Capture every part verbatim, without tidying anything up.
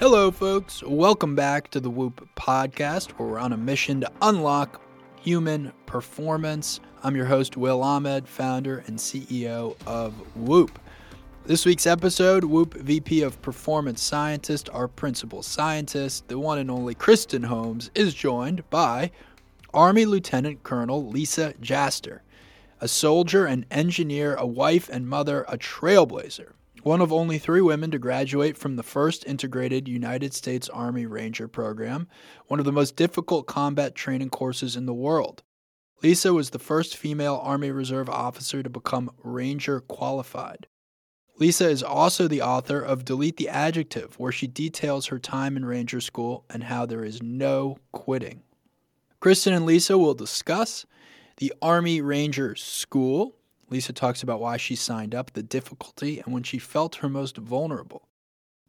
Hello, folks. Welcome back to the WHOOP podcast, where we're on a mission to unlock human performance. I'm your host, Will Ahmed, founder and C E O of WHOOP. This week's episode, WHOOP V P of Performance Scientist, our principal scientist, the one and only Kristen Holmes, is joined by Army Lieutenant Colonel Lisa Jaster, a soldier, an engineer, a wife and mother, a trailblazer. One of only three women to graduate from the first integrated United States Army Ranger program, one of the most difficult combat training courses in the world. Lisa was the first female Army Reserve officer to become Ranger qualified. Lisa is also the author of Delete the Adjective, where she details her time in Ranger School and how there is no quitting. Kristen and Lisa will discuss the Army Ranger School. Lisa talks about why she signed up, the difficulty, and when she felt her most vulnerable.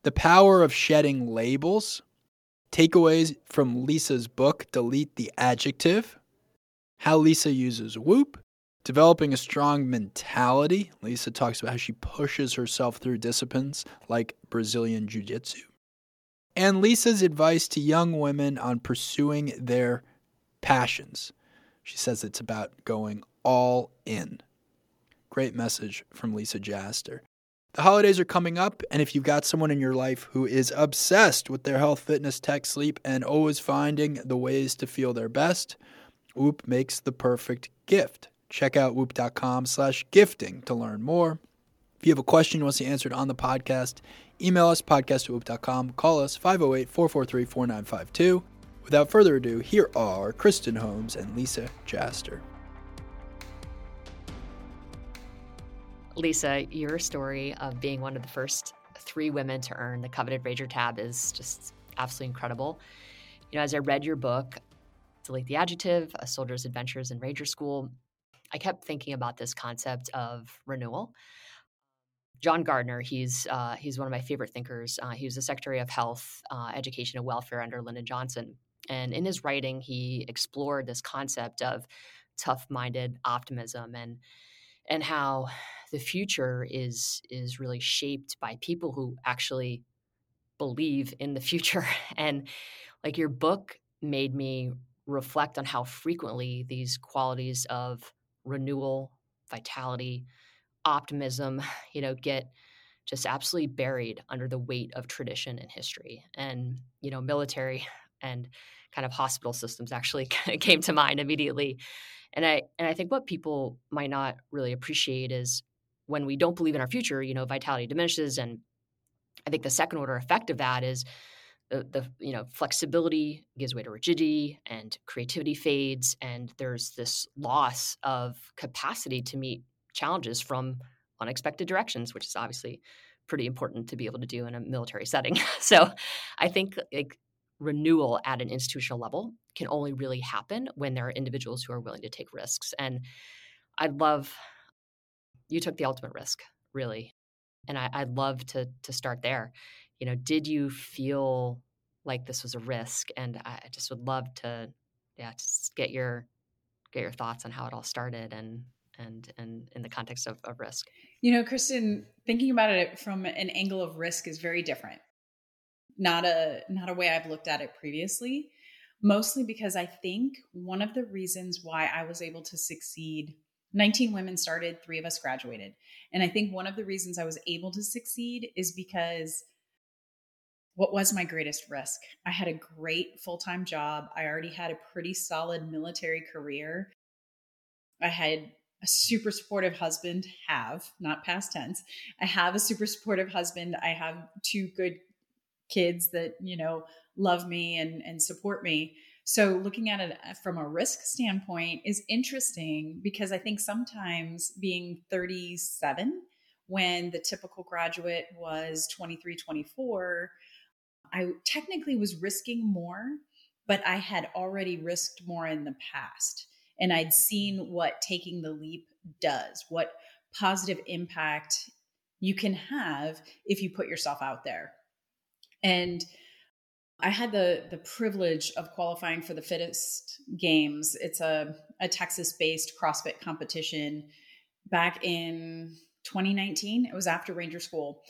The power of shedding labels. Takeaways from Lisa's book, Delete the Adjective. How Lisa uses WHOOP. Developing a strong mentality. Lisa talks about how she pushes herself through disciplines like Brazilian jiu-jitsu. And Lisa's advice to young women on pursuing their passions. She says it's about going all in. Great message from Lisa Jaster. The holidays are coming up, and if you've got someone in your life who is obsessed with their health, fitness, tech, sleep, and always finding the ways to feel their best, WHOOP makes the perfect gift. Check out whoop.com slash gifting to learn more. If you have a question you want to see answered on the podcast, email us, podcast at whoop dot com. Call us, five oh eight, four four three, four nine five two. Without further ado, here are Kristen Holmes and Lisa Jaster. Lisa, your story of being one of the first three women to earn the coveted Ranger tab is just absolutely incredible. You know, as I read your book, Delete the Adjective, A Soldier's Adventures in Ranger School, I kept thinking about this concept of renewal. John Gardner, he's uh, he's one of my favorite thinkers. Uh, he was the Secretary of Health, uh, Education and Welfare under Lyndon Johnson. And in his writing, he explored this concept of tough-minded optimism and and how the future is is really shaped by people who actually believe in the future. And like your book made me reflect on how frequently these qualities of renewal, vitality, optimism, you know, get just absolutely buried under the weight of tradition and history. And, you know, military and kind of hospital systems actually kind of came to mind immediately. And I and I think what people might not really appreciate is when we don't believe in our future, you know, vitality diminishes. And I think the second order effect of that is the, the you know, flexibility gives way to rigidity and creativity fades. And there's this loss of capacity to meet challenges from unexpected directions, which is obviously pretty important to be able to do in a military setting. So I think like renewal at an institutional level can only really happen when there are individuals who are willing to take risks. And I love, you took the ultimate risk, really. And I, I'd love to to start there. You know, did you feel like this was a risk? And I just would love to, yeah, just get your get your thoughts on how it all started and and and in the context of, of risk. You know, Kristen, thinking about it from an angle of risk is very different. Not a not a way I've looked at it previously, mostly because I think one of the reasons why I was able to succeed, nineteen women started, three of us graduated. And I think one of the reasons I was able to succeed is because what was my greatest risk? I had a great full-time job. I already had a pretty solid military career. I had a super supportive husband, have, not past tense. I have a super supportive husband. I have two good kids that, you know, love me and, and support me. So looking at it from a risk standpoint is interesting because I think sometimes being thirty-seven, when the typical graduate was twenty-three, twenty-four, I technically was risking more, but I had already risked more in the past. And I'd seen what taking the leap does, what positive impact you can have if you put yourself out there. And I had the the privilege of qualifying for the Fittest Games. It's a, a Texas-based CrossFit competition back in twenty nineteen. It was after Ranger School.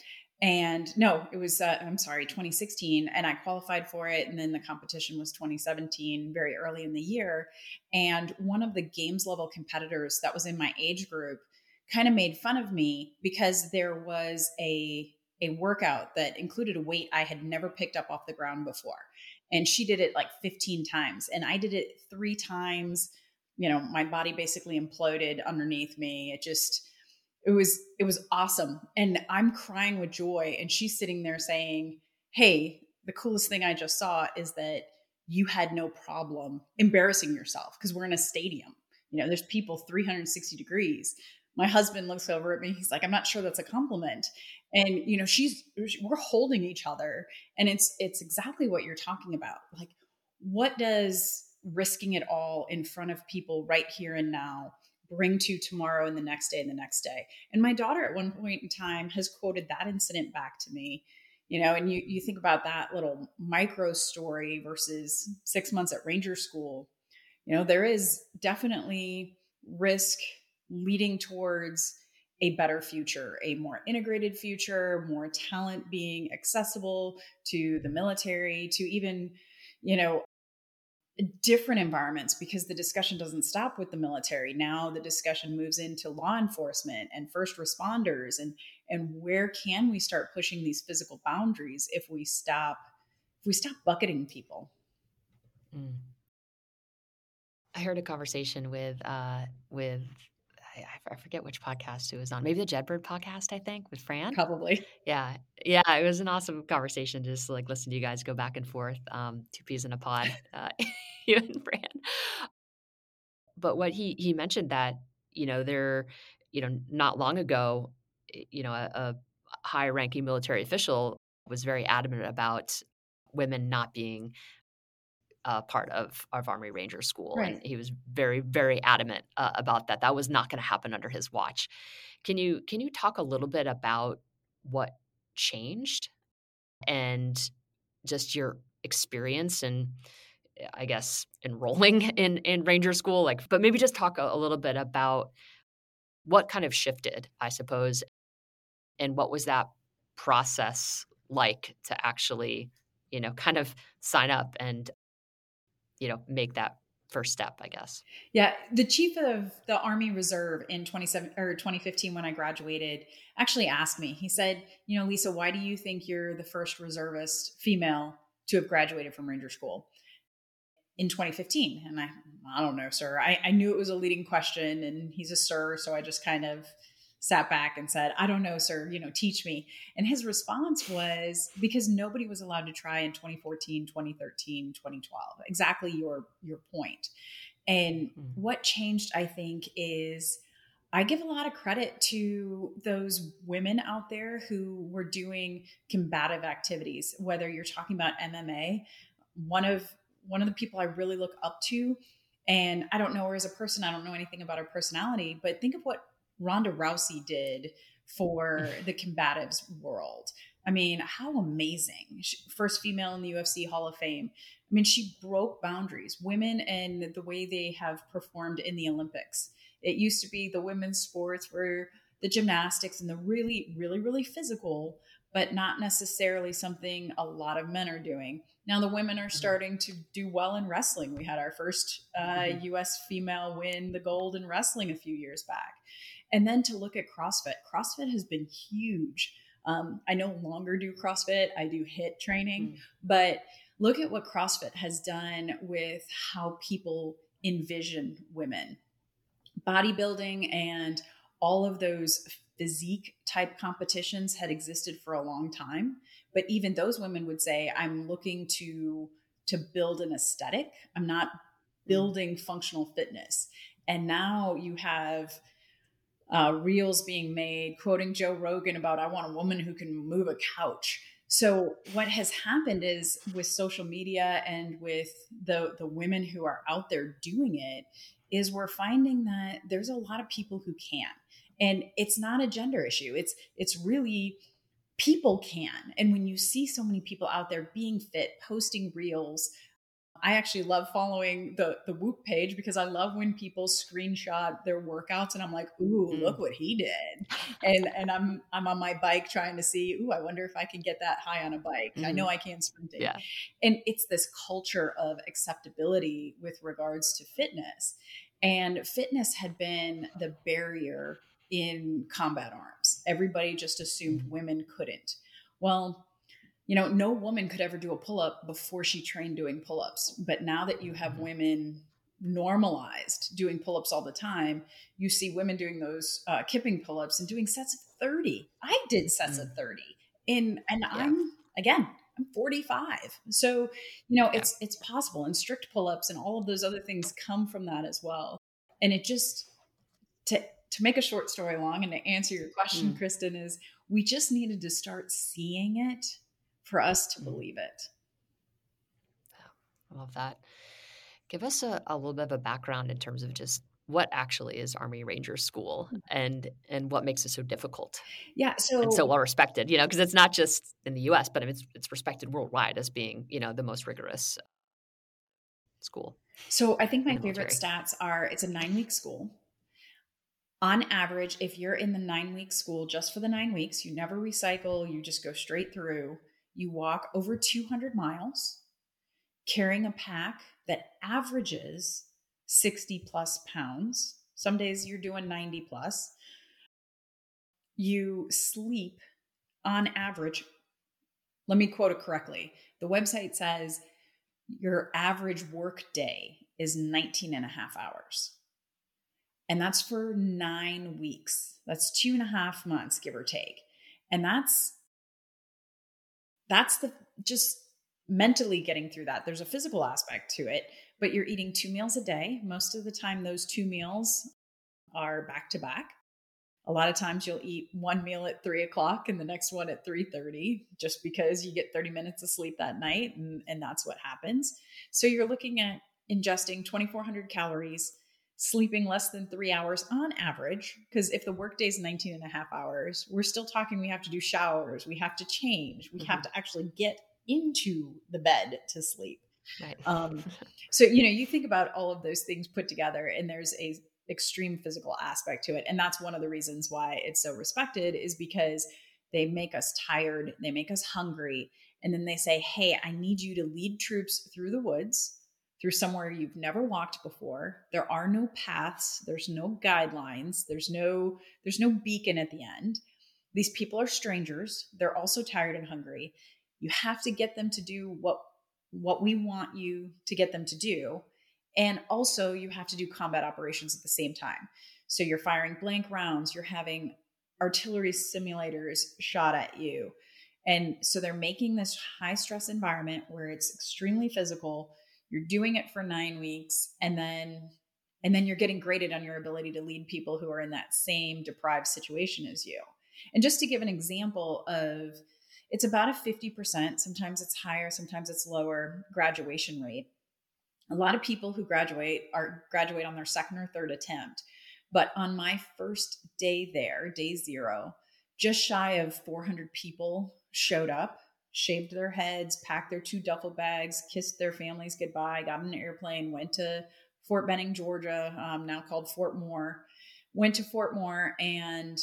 And no, it was, uh, I'm sorry, twenty sixteen. And I qualified for it. And then the competition was twenty seventeen, very early in the year. And one of the games level competitors that was in my age group kind of made fun of me because there was a a workout that included a weight I had never picked up off the ground before. And she did it like fifteen times. And I did it three times. You know, my body basically imploded underneath me. It just... It was, it was awesome. And I'm crying with joy. And she's sitting there saying, hey, the coolest thing I just saw is that you had no problem embarrassing yourself because we're in a stadium. You know, there's people three hundred sixty degrees. My husband looks over at me. He's like, I'm not sure that's a compliment. And, you know, she's, we're holding each other. And it's, it's exactly what you're talking about. Like, what does risking it all in front of people right here and now bring to tomorrow and the next day and the next day? And my daughter at one point in time has quoted that incident back to me, you know, and you, you think about that little micro story versus six months at Ranger School. You know, there is definitely risk leading towards a better future, a more integrated future, more talent being accessible to the military, to even, you know, different environments, because the discussion doesn't stop with the military. Now the discussion moves into law enforcement and first responders, and, and where can we start pushing these physical boundaries if we stop, if we stop bucketing people? Mm. I heard a conversation with, uh, with, I, I forget which podcast it was on, maybe the Jetbird podcast, I think, with Fran. Probably. Yeah. Yeah. It was an awesome conversation. Just to, like, listen to you guys go back and forth, um, two peas in a pod, uh, you and Fran. But what he, he mentioned that, you know, there, you know, not long ago, you know, a, a high ranking military official was very adamant about women not being Uh, part of, of Army Ranger School. Right. And he was very, very adamant uh, about that. That was not going to happen under his watch. Can you, can you talk a little bit about what changed and just your experience and, I guess, enrolling in, in Ranger School? Like, but maybe just talk a, a little bit about what kind of shifted, I suppose, and what was that process like to actually, you know, kind of sign up and, you know, make that first step, I guess. Yeah. The chief of the Army Reserve in twenty fifteen, when I graduated, actually asked me, he said, you know, Lisa, why do you think you're the first reservist female to have graduated from Ranger School in twenty fifteen? And I, I don't know, sir, I, I knew it was a leading question, and he's a sir. So I just kind of sat back and said, I don't know, sir, you know, teach me. And his response was, because nobody was allowed to try in twenty fourteen, twenty thirteen, twenty twelve, exactly your, your point. And mm-hmm. what changed, I think, is I give a lot of credit to those women out there who were doing combative activities, whether you're talking about M M A, one of, one of the people I really look up to, and I don't know her as a person, I don't know anything about her personality, but think of what Ronda Rousey did for the combatives world. I mean, how amazing. She, first female in the U F C Hall of Fame. I mean, she broke boundaries. Women and the way they have performed in the Olympics. It used to be the women's sports were the gymnastics and the really, really, really physical, but not necessarily something a lot of men are doing. Now the women are starting to do well in wrestling. We had our first uh, mm-hmm. U S female win the gold in wrestling a few years back. And then to look at CrossFit, CrossFit has been huge. Um, I no longer do CrossFit. I do HIIT training, mm-hmm. but look at what CrossFit has done with how people envision women. Bodybuilding and all of those physique type competitions had existed for a long time, but even those women would say, I'm looking to, to build an aesthetic. I'm not building functional fitness. And now you have uh, reels being made, quoting Joe Rogan about, I want a woman who can move a couch. So what has happened is with social media and with the, the women who are out there doing it is we're finding that there's a lot of people who can. And it's not a gender issue. It's, it's really people can. And when you see so many people out there being fit, posting reels, I actually love following the the WHOOP page because I love when people screenshot their workouts and I'm like, ooh, mm. look what he did. And and I'm I'm on my bike trying to see, ooh, I wonder if I can get that high on a bike. Mm. I know I can sprinting. Yeah. And it's this culture of acceptability with regards to fitness. And fitness had been the barrier in combat arms. Everybody just assumed women couldn't. Well, you know, no woman could ever do a pull-up before she trained doing pull-ups. But now that you have women normalized doing pull-ups all the time, you see women doing those uh, kipping pull-ups and doing sets of thirty. I did sets of thirty. In, and yeah. I'm, again, I'm forty-five. So, you know, yeah. it's it's possible. And strict pull-ups and all of those other things come from that as well. And it just, to to make a short story long and to answer your question, mm. Kristen, is we just needed to start seeing it for us to believe it. I love that. Give us a, a little bit of a background in terms of just what actually is Army Ranger School and and what makes it so difficult. Yeah, so and so well respected, you know, because it's not just in the U S, but it's it's respected worldwide as being, you know, the most rigorous school. So I think my favorite stats are it's a nine-week school. On average, if you're in the nine-week school just for the nine weeks, you never recycle, you just go straight through. You walk over two hundred miles carrying a pack that averages sixty plus pounds. Some days you're doing ninety plus. You sleep on average. Let me quote it correctly. The website says your average work day is nineteen and a half hours. And that's for nine weeks. That's two and a half months, give or take. And that's That's the just mentally getting through that. There's a physical aspect to it, but you're eating two meals a day. Most of the time, those two meals are back to back. A lot of times you'll eat one meal at three o'clock and the next one at three thirty, just because you get thirty minutes of sleep that night. And, and that's what happens. So you're looking at ingesting twenty-four hundred calories, sleeping less than three hours on average, because if the workday is nineteen and a half hours, we're still talking, we have to do showers, we have to change, we mm-hmm. have to actually get into the bed to sleep. Right. Um, so, you know, you think about all of those things put together and there's a extreme physical aspect to it. And that's one of the reasons why it's so respected is because they make us tired, they make us hungry. And then they say, hey, I need you to lead troops through the woods, through somewhere you've never walked before. There are no paths. There's no guidelines. There's no, there's no beacon at the end. These people are strangers. They're also tired and hungry. You have to get them to do what, what we want you to get them to do. And also you have to do combat operations at the same time. So you're firing blank rounds. You're having artillery simulators shot at you. And so they're making this high stress environment where it's extremely physical. You're doing it for nine weeks and then, and then you're getting graded on your ability to lead people who are in that same deprived situation as you. And just to give an example of, it's about a fifty percent, sometimes it's higher, sometimes it's lower graduation rate. A lot of people who graduate are graduate on their second or third attempt. But on my first day there, day zero, just shy of four hundred people showed up, shaved their heads, packed their two duffel bags, kissed their families goodbye, got on an airplane, went to Fort Benning, Georgia, um, now called Fort Moore, went to Fort Moore and,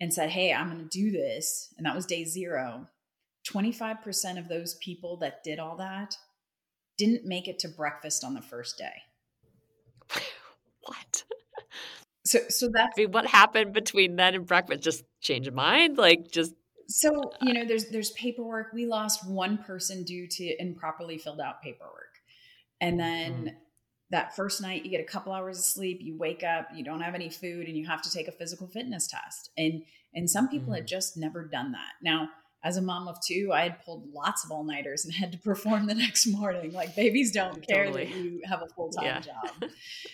and said, hey, I'm going to do this. And that was day zero. twenty-five percent of those people that did all that didn't make it to breakfast on the first day. What? So, so that's I mean, what happened between then and breakfast, just change of mind, like just So, you know, there's, there's paperwork. We lost one person due to improperly filled out paperwork. And then mm-hmm. that first night you get a couple hours of sleep, you wake up, you don't have any food and you have to take a physical fitness test. And, and some people mm-hmm. had just never done that. Now, as a mom of two, I had pulled lots of all nighters and had to perform the next morning. Like babies don't care totally. That you have a full-time yeah. job.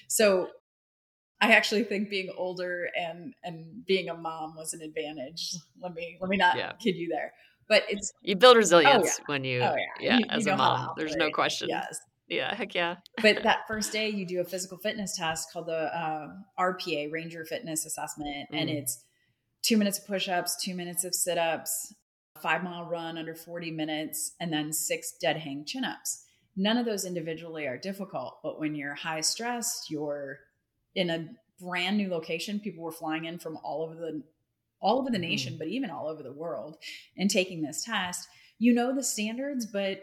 So I actually think being older and, and being a mom was an advantage. Let me, let me not yeah. kid you there, but it's, you build resilience oh, yeah. when you, oh, yeah, yeah you, as you a mom, there's no question. Yes. Yeah. Heck yeah. But that first day you do a physical fitness test called the uh, R P A, Ranger Fitness Assessment. Mm. And it's two minutes of push-ups, two minutes of sit-ups, five mile run under forty minutes, and then six dead hang chin-ups. None of those individually are difficult, but when you're high stressed, you're in a brand new location. People were flying in from all over the all over the nation, mm. but even all over the world, and taking this test. You know the standards, but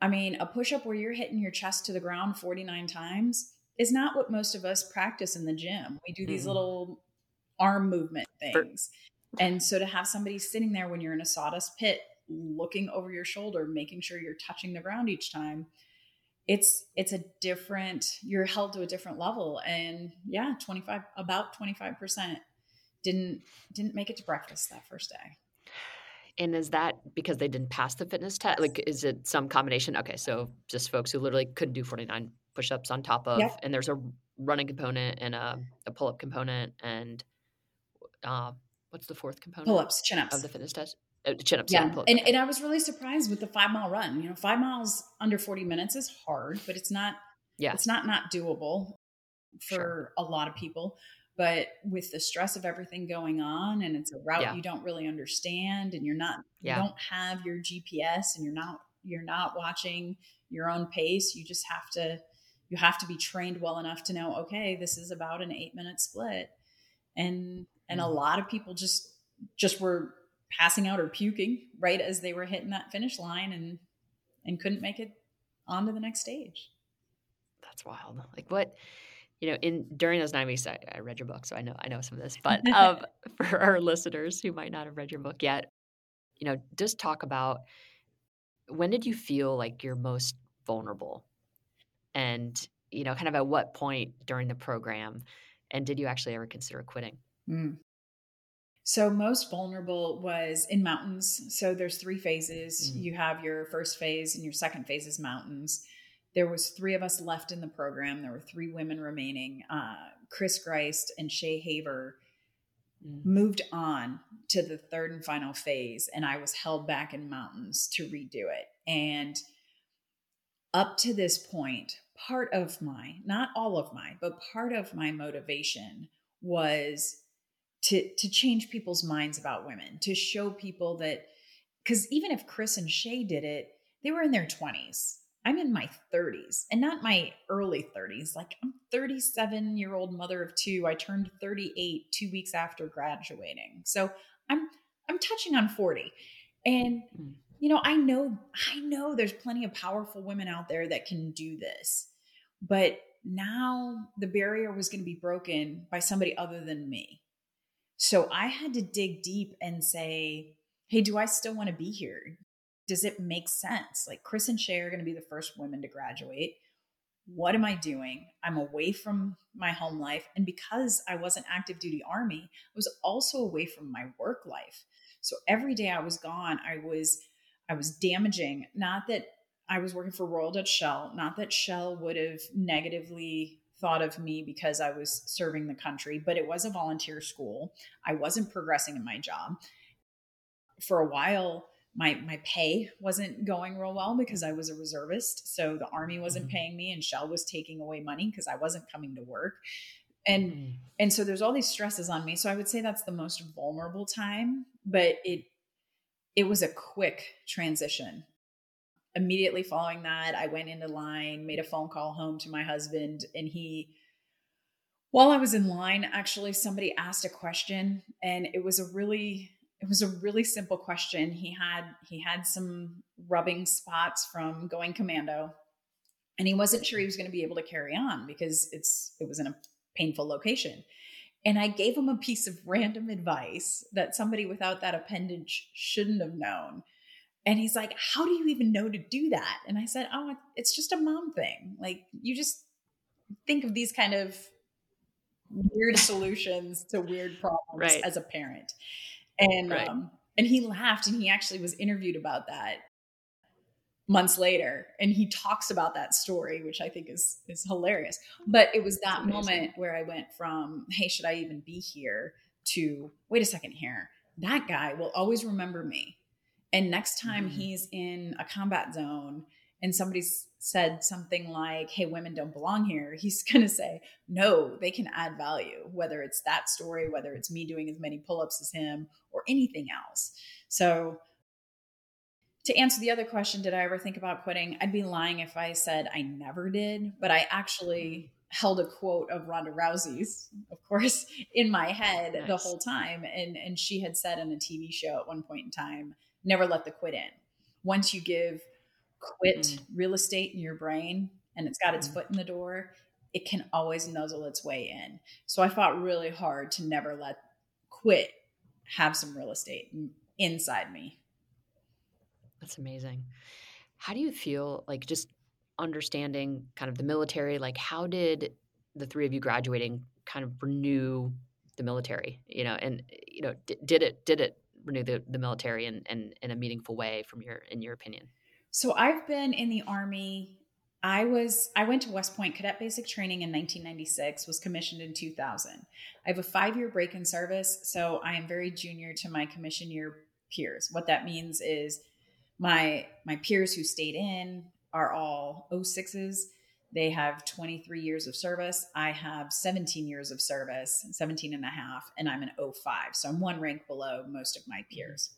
I mean, a push-up where you're hitting your chest to the ground forty-nine times is not what most of us practice in the gym. We do these mm. little arm movement things. And so to have somebody sitting there when you're in a sawdust pit, looking over your shoulder, making sure you're touching the ground each time, it's, it's a different, you're held to a different level. And yeah, twenty-five, about twenty-five percent didn't, didn't make it to breakfast that first day. And is that because they didn't pass the fitness test? Like, is it some combination? Okay. So just folks who literally couldn't do forty-nine push-ups on top of, yep. and there's a running component and a, a pull-up component and, uh, what's the fourth component? Pull-ups, chin-ups. Of the fitness test? Oh, chin-ups. Yeah. And, and, and I was really surprised with the five-mile run. You know, five miles under forty minutes is hard, but it's not yeah. it's not not doable for sure. a lot of people. But with the stress of everything going on, and it's a route yeah. you don't really understand, and you're not yeah. you don't have your G P S, and you're not you're not watching your own pace. You just have to you have to be trained well enough to know, okay, this is about an eight-minute split. And And a lot of people just just were passing out or puking right as they were hitting that finish line and and couldn't make it onto the next stage. That's wild. Like what, you know, in during those nine weeks, I, I read your book, so I know I know some of this. But um, for our listeners who might not have read your book yet, you know, just talk about when did you feel like you're most vulnerable, and you know, kind of at what point during the program, and did you actually ever consider quitting? Mm. So most vulnerable was in mountains. So there's three phases. Mm. You have your first phase and your second phase is mountains. There was three of us left in the program. There were three women remaining. Uh, Chris Griest and Shaye Haver mm. moved on to the third and final phase. And I was held back in mountains to redo it. And up to this point, part of my, not all of my, but part of my motivation was to to change people's minds about women, to show people that, because even if Chris and Shaye did it, they were in their twenties. I'm in my thirties, and not my early thirties. Like, I'm thirty-seven-year-old mother of two. I turned thirty-eight two weeks after graduating. So I'm I'm touching on forty. And you know, I know I know there's plenty of powerful women out there that can do this, but now the barrier was going to be broken by somebody other than me. So I had to dig deep and say, hey, do I still want to be here? Does it make sense? Like, Chris and Shaye are going to be the first women to graduate. What am I doing? I'm away from my home life. And because I wasn't active duty Army, I was also away from my work life. So every day I was gone, I was, I was damaging. Not that I was working for Royal Dutch Shell, not that Shell would have negatively thought of me because I was serving the country, but it was a volunteer school. I wasn't progressing in my job. For a while, my my pay wasn't going real well because I was a reservist. So the Army wasn't mm-hmm. paying me, and Shell was taking away money because I wasn't coming to work. And mm-hmm. and so there's all these stresses on me. So I would say that's the most vulnerable time, but it it was a quick transition. Immediately following that, I went into line, made a phone call home to my husband, and he, while I was in line, actually somebody asked a question, and it was a really, it was a really simple question. He had, he had some rubbing spots from going commando, and he wasn't sure he was going to be able to carry on because it's, it was in a painful location. And I gave him a piece of random advice that somebody without that appendage shouldn't have known. And he's like, how do you even know to do that? And I said, oh, it's just a mom thing. Like, you just think of these kind of weird solutions to weird problems right. as a parent. And, right. um, and he laughed, and he actually was interviewed about that months later. And he talks about that story, which I think is, is hilarious. But it was that moment where I went from, hey, should I even be here, to wait a second here, that guy will always remember me. And next time mm-hmm. he's in a combat zone and somebody said something like, hey, women don't belong here, he's going to say, no, they can add value, whether it's that story, whether it's me doing as many pull-ups as him, or anything else. So to answer the other question, did I ever think about quitting? I'd be lying if I said I never did, but I actually held a quote of Ronda Rousey's, of course, in my head nice. the whole time. And, and she had said on a T V show at one point in time, never let the quit in. Once you give quit mm-hmm. real estate in your brain and it's got its mm-hmm. foot in the door, it can always nuzzle its way in. So I fought really hard to never let quit have some real estate inside me. That's amazing. How do you feel, like, just understanding kind of the military, like how did the three of you graduating kind of renew the military, you know, and, you know, d- did it, did it renew the, the military in, in, in a meaningful way from your, in your opinion? So I've been in the Army. I was, I went to West Point Cadet Basic Training in nineteen ninety-six, was commissioned in two thousand. I have a five-year break in service. So I am very junior to my commission year peers. What that means is my, my peers who stayed in are all oh sixes. They have twenty-three years of service. I have seventeen years of service, seventeen and a half, and I'm an oh five. So I'm one rank below most of my peers.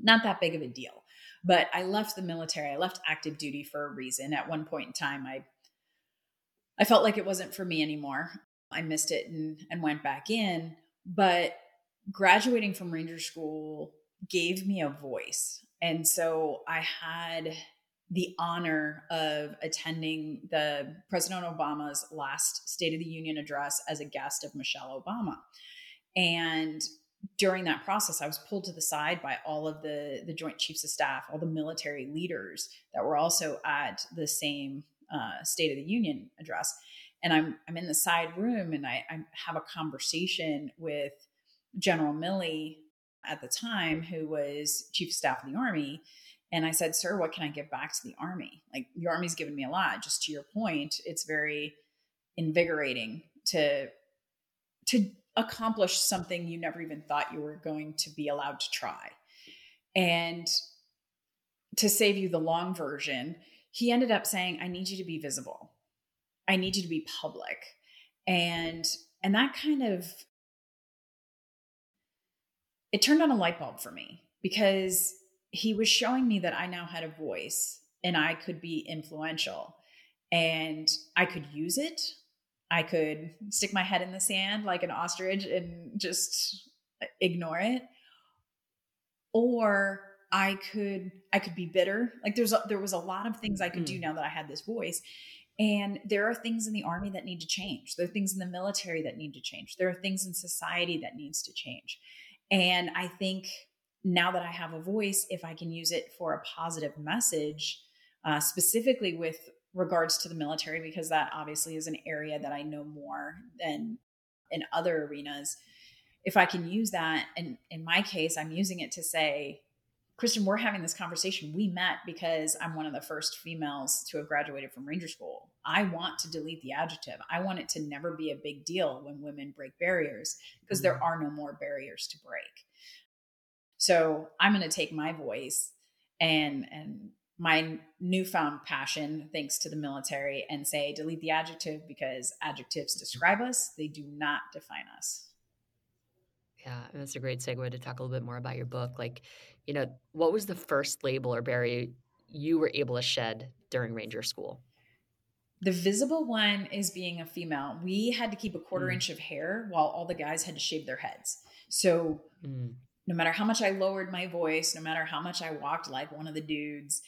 Not that big of a deal, but I left the military. I left active duty for a reason. At one point in time, I I felt like it wasn't for me anymore. I missed it and, and went back in, but graduating from Ranger School gave me a voice. And so I had the honor of attending the President Obama's last State of the Union address as a guest of Michelle Obama. And during that process, I was pulled to the side by all of the, the Joint Chiefs of Staff, all the military leaders that were also at the same uh, State of the Union address. And I'm I'm in the side room and I, I have a conversation with General Milley at the time, who was Chief of Staff of the Army. And I said, sir, what can I give back to the Army? Like, the Army's given me a lot. Just to your point, it's very invigorating to, to accomplish something you never even thought you were going to be allowed to try. And to save you the long version, he ended up saying, I need you to be visible. I need you to be public. And, and that kind of, it turned on a light bulb for me, because he was showing me that I now had a voice and I could be influential and I could use it. I could stick my head in the sand like an ostrich and just ignore it. Or I could, I could be bitter. Like there's, a, there was a lot of things I could do now that I had this voice. And there are things in the Army that need to change. There are things in the military that need to change. There are things in society that needs to change. And I think, now that I have a voice, if I can use it for a positive message, uh, specifically with regards to the military, because that obviously is an area that I know more than in other arenas. If I can use that, and in my case, I'm using it to say, Kristen, we're having this conversation. We met because I'm one of the first females to have graduated from Ranger School. I want to delete the adjective. I want it to never be a big deal when women break barriers, because mm-hmm. there are no more barriers to break. So I'm going to take my voice and and my newfound passion, thanks to the military, and say, delete the adjective, because adjectives describe us. They do not define us. Yeah. And that's a great segue to talk a little bit more about your book. Like, you know, what was the first label or barrier you were able to shed during Ranger School? The visible one is being a female. We had to keep a quarter mm. inch of hair while all the guys had to shave their heads. So mm. no matter how much I lowered my voice, no matter how much I walked like one of the dudes,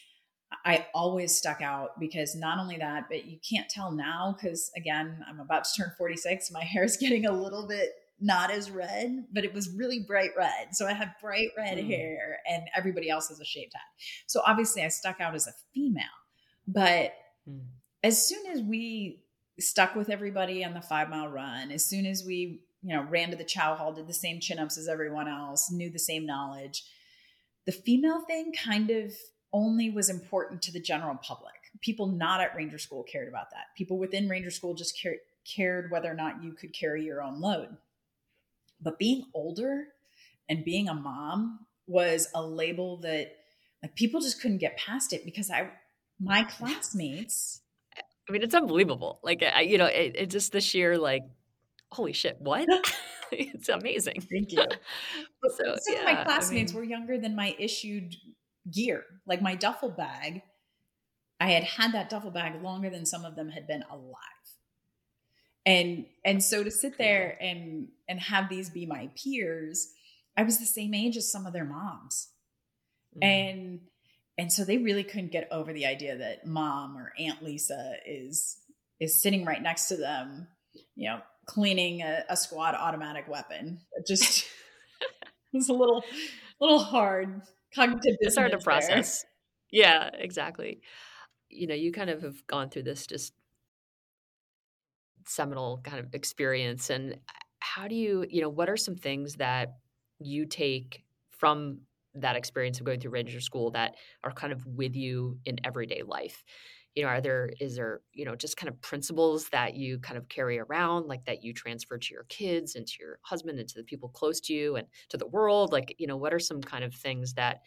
I always stuck out. Because not only that, but you can't tell now, because again, I'm about to turn forty-six. My hair is getting a little bit not as red, but it was really bright red. So I had bright red mm. hair and everybody else has a shaved head. So obviously I stuck out as a female, but mm. as soon as we stuck with everybody on the five mile run, as soon as we you know, ran to the chow hall, did the same chin-ups as everyone else, knew the same knowledge. The female thing kind of only was important to the general public. People not at Ranger School cared about that. People within Ranger School just care- cared whether or not you could carry your own load. But being older and being a mom was a label that, like, people just couldn't get past it, because I, my classmates. I mean, it's unbelievable. Like, I, you know, it, it just the sheer, like, holy shit, what? It's amazing. Thank you. So, Some yeah, of my classmates I mean, were younger than my issued gear, like my duffel bag. I had had that duffel bag longer than some of them had been alive. And, and so to sit there and, and have these be my peers, I was the same age as some of their moms. Mm-hmm. And, and so they really couldn't get over the idea that mom or Aunt Lisa is, is sitting right next to them, you know, cleaning a, a squad automatic weapon. It just was a little, little hard cognitive dissonance. It's hard to process. There. Yeah, exactly. You know, you kind of have gone through this just seminal kind of experience. And how do you, you know, what are some things that you take from that experience of going through Ranger School that are kind of with you in everyday life? You know, are there, is there, you know, just kind of principles that you kind of carry around, like that you transfer to your kids and to your husband and to the people close to you and to the world? Like, you know, what are some kind of things that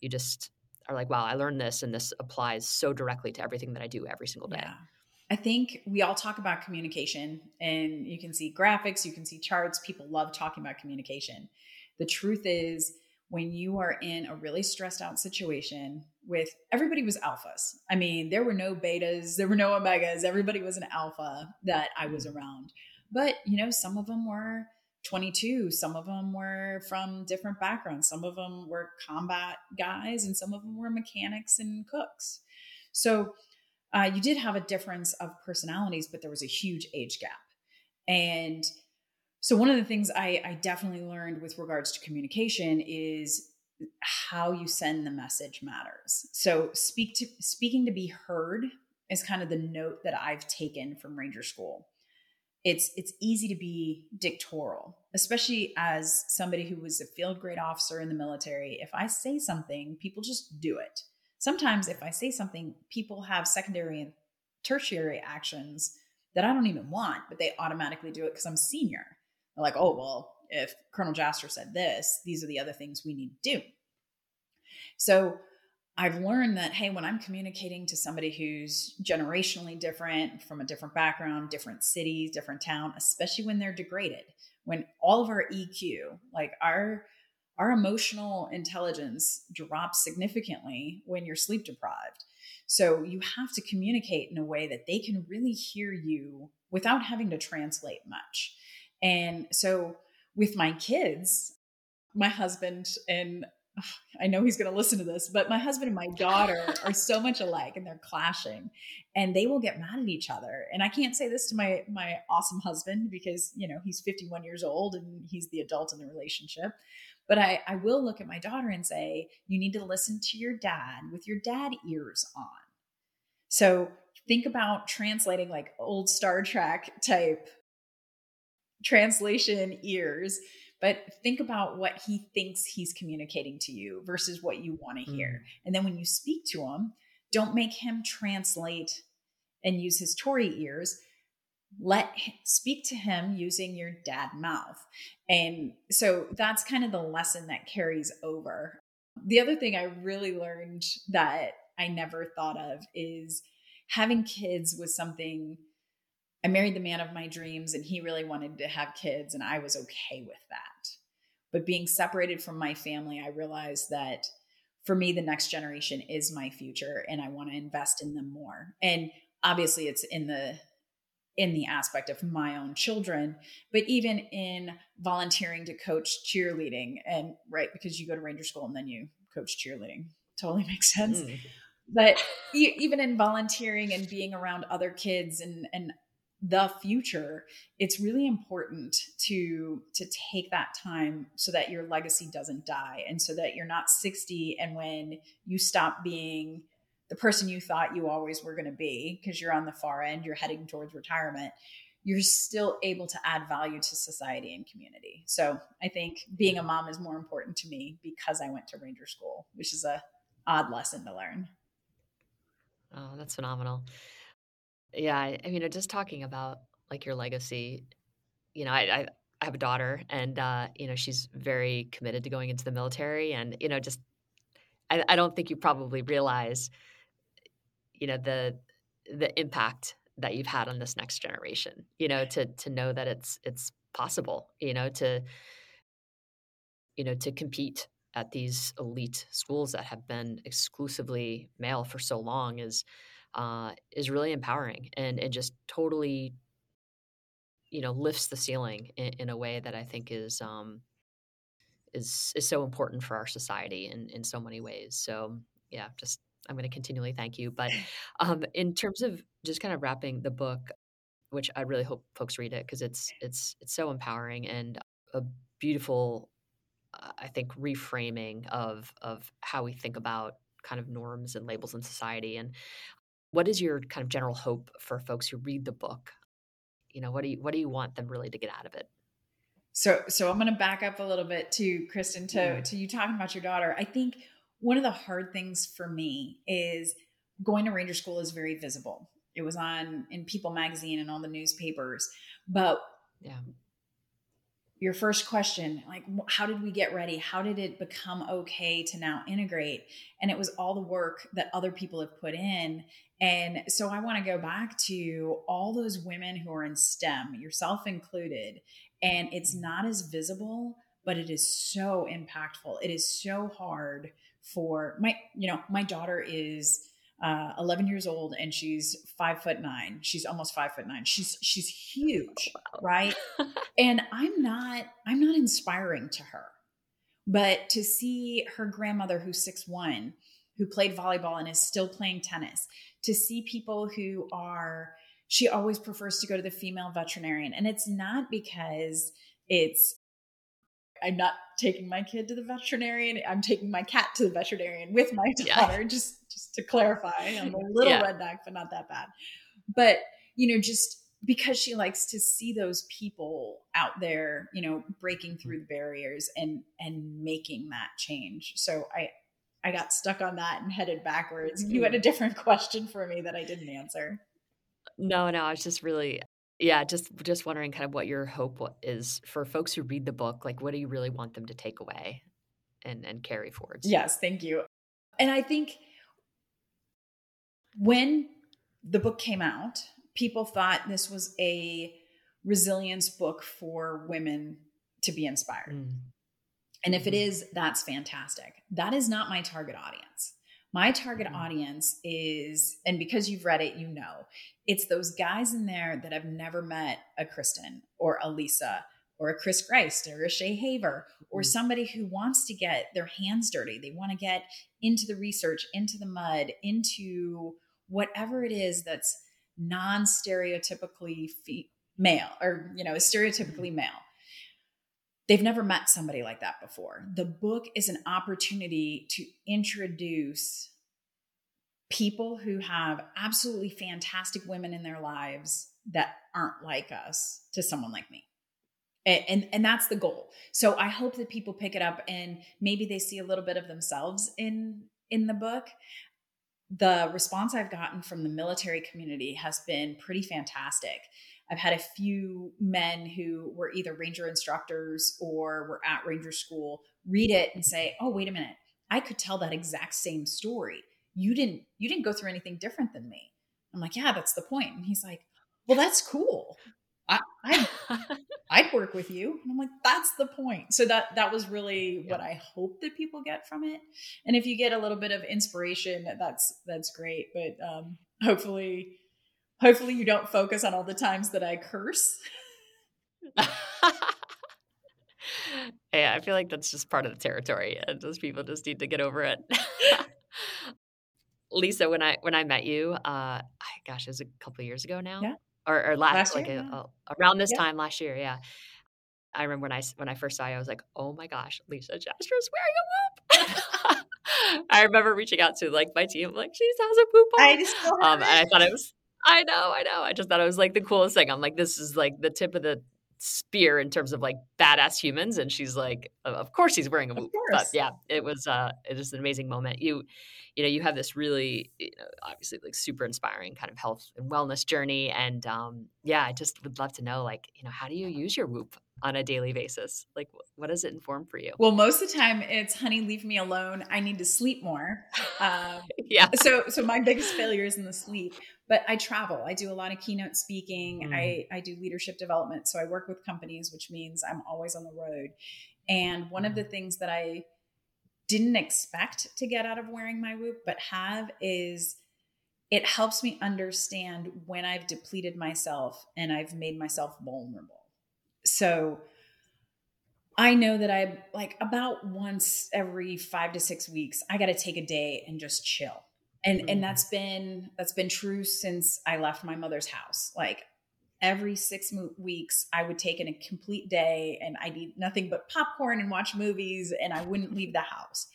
you just are like, wow, I learned this and this applies so directly to everything that I do every single day? Yeah. I think we all talk about communication, and you can see graphics, you can see charts. People love talking about communication. The truth is, when you are in a really stressed out situation with everybody was alphas. I mean, there were no betas, there were no omegas. Everybody was an alpha that I was around. But, you know, some of them were twenty-two. Some of them were from different backgrounds. Some of them were combat guys, and some of them were mechanics and cooks. So uh, you did have a difference of personalities, but there was a huge age gap. And so one of the things I, I definitely learned with regards to communication is how you send the message matters. So speak to, speaking to be heard is kind of the note that I've taken from Ranger School. It's, it's easy to be dictatorial, especially as somebody who was a field grade officer in the military. If I say something, people just do it. Sometimes if I say something, people have secondary and tertiary actions that I don't even want, but they automatically do it because I'm senior. They're like, oh, well, if Colonel Jaster said this, these are the other things we need to do. So I've learned that, hey, when I'm communicating to somebody who's generationally different, from a different background, different city, different town, especially when they're degraded, when all of our E Q, like our, our emotional intelligence drops significantly when you're sleep deprived. So you have to communicate in a way that they can really hear you without having to translate much. And so with my kids, my husband and oh, I know he's going to listen to this, but my husband and my daughter are so much alike, and they're clashing, and they will get mad at each other. And I can't say this to my, my awesome husband because, you know, he's fifty-one years old and he's the adult in the relationship. But I, I will look at my daughter and say, you need to listen to your dad with your dad ears on. So think about translating like old Star Trek type translation ears, but think about what he thinks he's communicating to you versus what you want to mm-hmm. hear. And then when you speak to him, don't make him translate and use his Tory ears. Let speak to him using your dad mouth. And so that's kind of the lesson that carries over. The other thing I really learned that I never thought of is having kids was something. I married the man of my dreams, and he really wanted to have kids, and I was okay with that. But being separated from my family, I realized that for me, the next generation is my future, and I want to invest in them more. And obviously it's in the in the aspect of my own children, but even in volunteering to coach cheerleading and right, because you go to Ranger School and then you coach cheerleading. Totally makes sense. Mm. But e- even in volunteering and being around other kids and, and the future, it's really important to, to take that time so that your legacy doesn't die. And so that you're not sixty. And when you stop being the person you thought you always were going to be, because you're on the far end, you're heading towards retirement, you're still able to add value to society and community. So I think being a mom is more important to me because I went to Ranger School, which is a odd lesson to learn. Oh, that's phenomenal. Yeah. I, I mean, just talking about like your legacy, you know, I, I, I have a daughter, and, uh, you know, she's very committed to going into the military, and, you know, just, I, I don't think you probably realize, you know, the the impact that you've had on this next generation, you know, to to know that it's it's possible, you know, to, you know, to compete at these elite schools that have been exclusively male for so long is uh, is really empowering and, and just totally, you know, lifts the ceiling in, in a way that I think is um, is is so important for our society in, in so many ways. So yeah, just I'm going to continually thank you. But um, in terms of just kind of wrapping the book, which I really hope folks read it because it's it's it's so empowering and a beautiful, I think, reframing of of how we think about kind of norms and labels in society. And what is your kind of general hope for folks who read the book? You know, what do you what do you want them really to get out of it? So so I'm going to back up a little bit to Kristen, to, yeah. to you talking about your daughter. I think one of the hard things for me is going to Ranger School is very visible. It was on in People magazine and all the newspapers, but yeah. Your first question, like, how did we get ready? How did it become okay to now integrate? And it was all the work that other people have put in. And so I want to go back to all those women who are in STEM, yourself included, and it's not as visible, but it is so impactful. It is so hard for my, you know, my daughter is uh, eleven years old and she's five foot nine. She's almost five foot nine. She's, she's huge. Oh, wow. Right. And I'm not, I'm not inspiring to her, but to see her grandmother who's six one, who played volleyball and is still playing tennis, to see people who are, she always prefers to go to the female veterinarian. And it's not because it's, I'm not taking my kid to the veterinarian. I'm taking my cat to the veterinarian with my daughter, yeah. just, just to clarify. I'm a little yeah. redneck, but not that bad. But, you know, just because she likes to see those people out there, you know, breaking through the barriers and, and making that change. So I, I got stuck on that and headed backwards. You had a different question for me that I didn't answer. No, no, I was just really... Yeah, just just wondering kind of what your hope is for folks who read the book. Like, what do you really want them to take away and, and carry forward? Yes, thank you. And I think when the book came out, people thought this was a resilience book for women to be inspired. Mm. And if mm-hmm. it is, that's fantastic. That is not my target audience. My target audience is, and because you've read it, you know, it's those guys in there that have never met a Kristen or a Lisa or a Chris Griest or a Shaye Haver or somebody who wants to get their hands dirty. They want to get into the research, into the mud, into whatever it is that's non-stereotypically fe- male or, you know, stereotypically male. They've never met somebody like that before. The book is an opportunity to introduce people who have absolutely fantastic women in their lives that aren't like us to someone like me. And, and, and that's the goal. So I hope that people pick it up and maybe they see a little bit of themselves in, in the book. The response I've gotten from the military community has been pretty fantastic. I've had a few men who were either Ranger instructors or were at Ranger School read it and say, oh, wait a minute, I could tell that exact same story. You didn't, you didn't go through anything different than me. I'm like, yeah, that's the point. And he's like, well, that's cool. I, I, I'd work with you. And I'm like, that's the point. So that, that was really yeah. what I hope that people get from it. And if you get a little bit of inspiration, that's, that's great. But um, hopefully, Hopefully you don't focus on all the times that I curse. Yeah, I feel like that's just part of the territory. And those people just need to get over it. Lisa, when I when I met you, uh, gosh, it was a couple of years ago now, yeah. or, or last, last like year, a, yeah. a, around this yeah. time last year. Yeah, I remember when I when I first saw you, I was like, oh my gosh, Lisa Jaster is wearing a whoop. I remember reaching out to like my team, like she has a whoop on. I just um, and I thought it was. I know, I know. I just thought it was like the coolest thing. I'm like, this is like the tip of the spear in terms of like badass humans. And she's like, of course he's wearing a whoop. But yeah, it was uh, it was an amazing moment. You, you know, you have this really, you know, obviously like super inspiring kind of health and wellness journey. And um, yeah, I just would love to know, like, you know, how do you use your whoop on a daily basis? Like, what does it inform for you? Well, most of the time it's, honey, leave me alone. I need to sleep more. Uh, yeah. So, so my biggest failure is in the sleep, but I travel. I do a lot of keynote speaking. Mm. I, I do leadership development. So I work with companies, which means I'm always on the road. And one mm. of the things that I didn't expect to get out of wearing my WHOOP, but have is it helps me understand when I've depleted myself and I've made myself vulnerable. So I know that I like about once every five to six weeks, I got to take a day and just chill. And, mm-hmm. and that's been, that's been true since I left my mother's house. Like every six mo- weeks I would take in a complete day and I'd eat nothing but popcorn and watch movies and I wouldn't leave the house.